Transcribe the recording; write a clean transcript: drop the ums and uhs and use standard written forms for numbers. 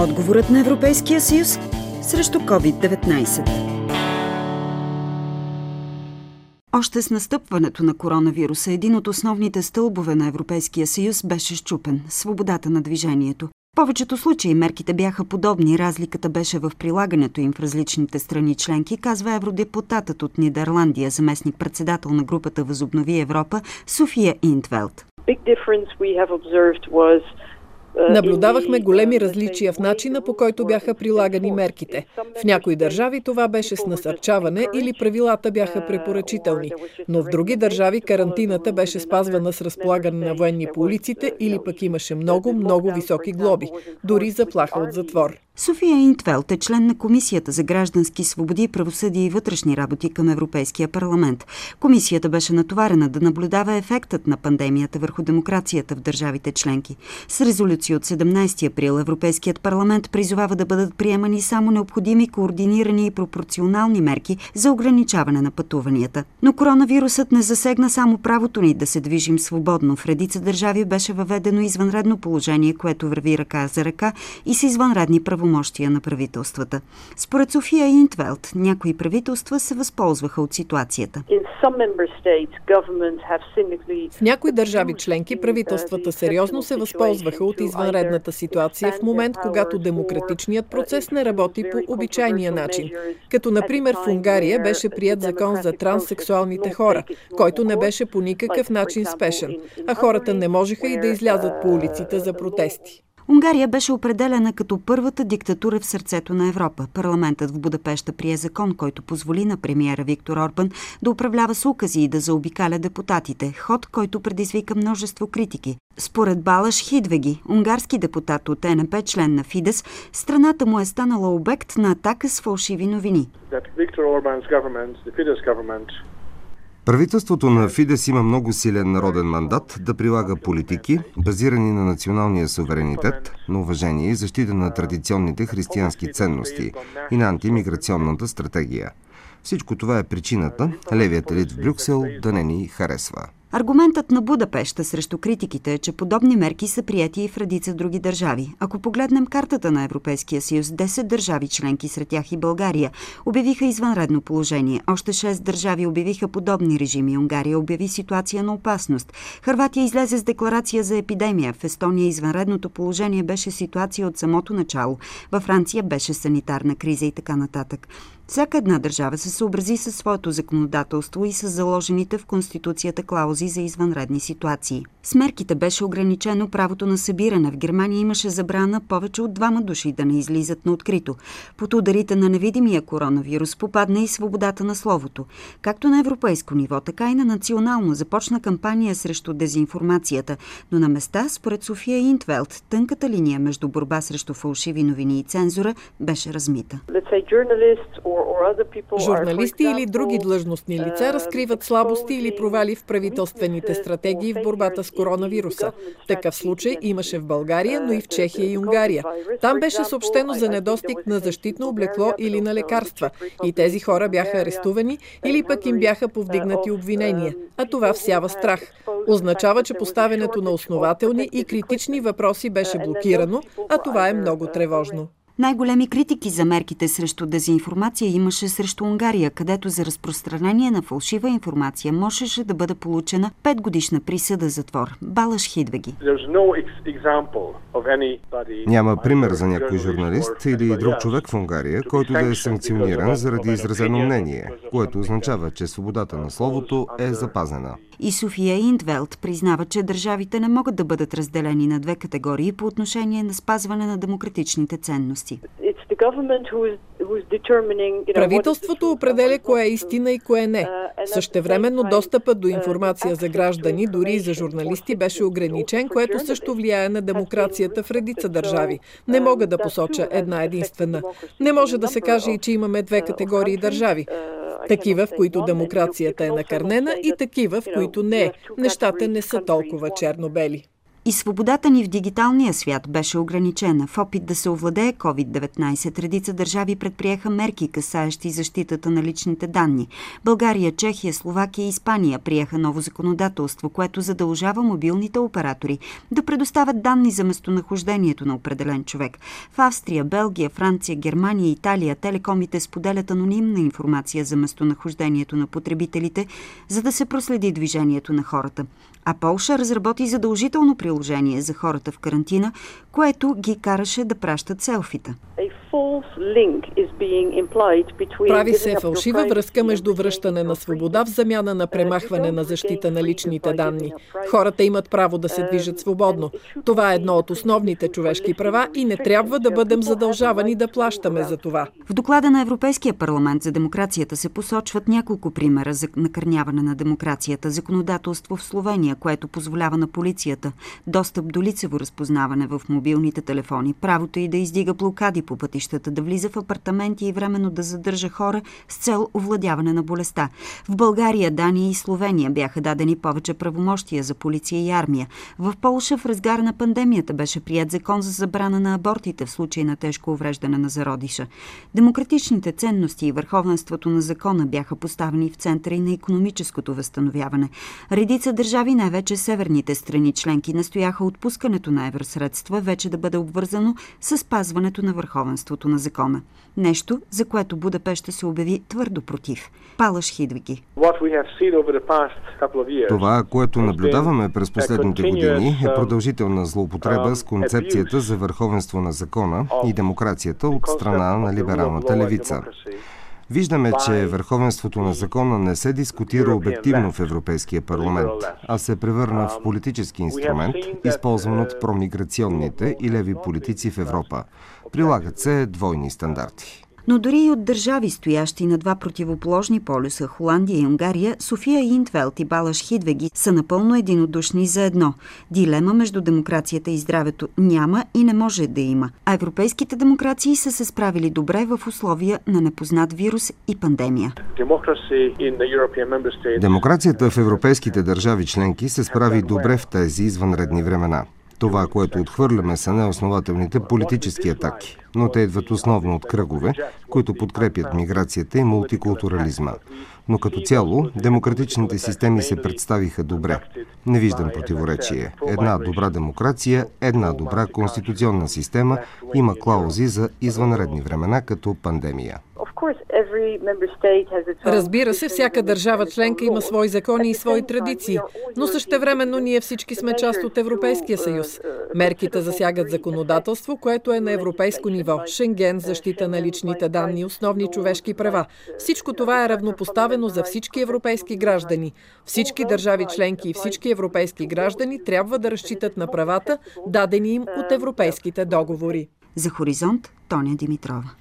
Отговорът на Европейския съюз срещу COVID-19. Още с настъпването на коронавируса, един от основните стълбове на Европейския съюз беше счупен – свободата на движението. В повечето случаи мерките бяха подобни, разликата беше в прилагането им в различните страни членки, казва евродепутатът от Нидерландия, заместник-председател на групата Възобнови Европа, София ин 'т Велд. Наблюдавахме големи различия в начина, по който бяха прилагани мерките. В някои държави това беше с насърчаване или правилата бяха препоръчителни, но в други държави карантината беше спазвана с разполагане на военни по улиците или пък имаше много високи глоби, дори заплаха от затвор. София ин 'т Велд е член на Комисията за граждански свободи, правосъдие и вътрешни работи към Европейския парламент. Комисията беше натоварена да наблюдава ефектът на пандемията върху демокрацията в държавите членки. С резолюция от 17 април Европейският парламент призовава да бъдат приемани само необходими, координирани и пропорционални мерки за ограничаване на пътуванията. Но коронавирусът не засегна само правото ни да се движим свободно. В редица държави беше въведено извънредно положение, което върви ръка за ръка и с извънредни правомощия на правителствата. Според София ин 'т Велд, някои правителства се възползваха от ситуацията. В някои държави членки правителствата сериозно се възползваха от извънредната ситуация в момент, когато демократичният процес не работи по обичайния начин. Като например в Унгария беше приет закон за транссексуалните хора, който не беше по никакъв начин спешен, а хората не можеха и да излязат по улиците за протести. Унгария беше определена като първата диктатура в сърцето на Европа. Парламентът в Будапеща прие закон, който позволи на премиера Виктор Орбан да управлява с укази и да заобикаля депутатите. Ход, който предизвика множество критики. Според Балаж Хидвеги, унгарски депутат от ЕНП, член на ФИДЕС, страната му е станала обект на атака с фалшиви новини. Правителството на ФИДЕС има много силен народен мандат да прилага политики, базирани на националния суверенитет, на уважение и защита на традиционните християнски ценности и на антимиграционната стратегия. Всичко това е причината левият елит в Брюксел да не ни харесва. Аргументът на Будапеща срещу критиките е, че подобни мерки са приети и в редица други държави. Ако погледнем картата на Европейския съюз, 10 държави членки, сред тях и България, обявиха извънредно положение. Още 6 държави обявиха подобни режими. Унгария обяви ситуация на опасност. Хърватия излезе с декларация за епидемия. В Естония извънредното положение беше ситуация от самото начало. Във Франция беше санитарна криза и така нататък. Всяка една държава се съобрази със своето законодателство и с заложените в Конституцията клаузи за извънредни ситуации. С мерките беше ограничено правото на събиране. В Германия имаше забрана повече от 2 души да не излизат на открито. Под ударите на невидимия коронавирус попадна и свободата на словото. Както на европейско ниво, така и на национално започна кампания срещу дезинформацията, но на места, според София ин 'т Велд, тънката линия между борба срещу фалшиви новини и цензура беше размита. Журналисти или други длъжностни лица разкриват слабости или провали в правителствените стратегии в борбата с коронавируса. Такъв случай имаше в България, но и в Чехия и Унгария. Там беше съобщено за недостиг на защитно облекло или на лекарства. И тези хора бяха арестувани или пък им бяха повдигнати обвинения. А това всява страх. Означава, че поставянето на основателни и критични въпроси беше блокирано, а това е много тревожно. Най-големи критики за мерките срещу дезинформация имаше срещу Унгария, където за разпространение на фалшива информация можеше да бъде получена 5-годишна присъда затвор. Балаж Хидвеги. Няма пример за някой журналист или друг човек в Унгария, който да е санкциониран заради изразено мнение, което означава, че свободата на словото е запазена. И София ин 'т Велд признава, че държавите не могат да бъдат разделени на 2 категории по отношение на спазване на демократичните ценности. Правителството определя кое е истина и кое не. Същевременно достъпът до информация за граждани, дори и за журналисти, беше ограничен, което също влияе на демокрацията в редица държави. Не мога да посоча една единствена. Не може да се каже и, че имаме 2 категории държави. Такива, в които демокрацията е накърнена, и такива, в които не е. Нещата не са толкова черно-бели. И свободата ни в дигиталния свят беше ограничена. В опит да се овладее COVID-19 редица държави предприеха мерки, касаещи защитата на личните данни. България, Чехия, Словакия и Испания приеха ново законодателство, което задължава мобилните оператори да предоставят данни за местонахождението на определен човек. В Австрия, Белгия, Франция, Германия и Италия телекомите споделят анонимна информация за местонахождението на потребителите, за да се проследи движението на хората. А Полша разработи задължително приложение за хората в карантина, което ги караше да пращат селфита. Прави се фалшива връзка между връщане на свобода в замяна на премахване на защита на личните данни. Хората имат право да се движат свободно. Това е едно от основните човешки права и не трябва да бъдем задължавани да плащаме за това. В доклада на Европейския парламент за демокрацията се посочват няколко примера за накърняване на демокрацията. Законодателство в Словения, което позволява на полицията достъп до лицево разпознаване в мобилните телефони, правото и да издига блокади по пътищата, да влиза в апартаменти и временно да задържа хора с цел овладяване на болестта. В България, Дания и Словения бяха дадени повече правомощия за полиция и армия. В Полша в разгара на пандемията беше приет закон за забрана на абортите в случай на тежко увреждане на зародиша. Демократичните ценности и върховенството на закона бяха поставени в центъра и на икономическото възстановяване. Редица държави, най-вече северните страни членки, настояха отпускането на евросредства вече да бъде обвързано с спазването на върховенството на закона. Нещо, за което Будапеща се обяви твърдо против. Балаж Хидвеги. Това, което наблюдаваме през последните години, е продължителна злоупотреба с концепцията за върховенство на закона и демокрацията от страна на либералната левица. Виждаме, че върховенството на закона не се дискутира обективно в Европейския парламент, а се превърна в политически инструмент, използван от промиграционните и леви политици в Европа. Прилагат се двойни стандарти. Но дори и от държави, стоящи на два противоположни полюса, Холандия и Унгария, София ин 'т Велд и Балаж Хидвеги са напълно единодушни за едно. Дилема между демокрацията и здравето няма и не може да има. А европейските демокрации са се справили добре в условия на непознат вирус и пандемия. Демокрацията в европейските държави членки се справи добре в тези извънредни времена. Това, което отхвърляме, са неоснователните политически атаки, но те идват основно от кръгове, които подкрепят миграцията и мултикултурализма. Но като цяло, демократичните системи се представиха добре. Не виждам противоречие. Една добра демокрация, една добра конституционна система има клаузи за извънредни времена като пандемия. Разбира се, всяка държава членка има свои закони и свои традиции, но същевременно ние всички сме част от Европейския съюз. Мерките засягат законодателство, което е на европейско ниво. Шенген, защита на личните данни, основни човешки права. Всичко това е равнопоставено за всички европейски граждани. Всички държави членки и всички европейски граждани трябва да разчитат на правата, дадени им от европейските договори. За Хоризонт, Тоня Димитрова.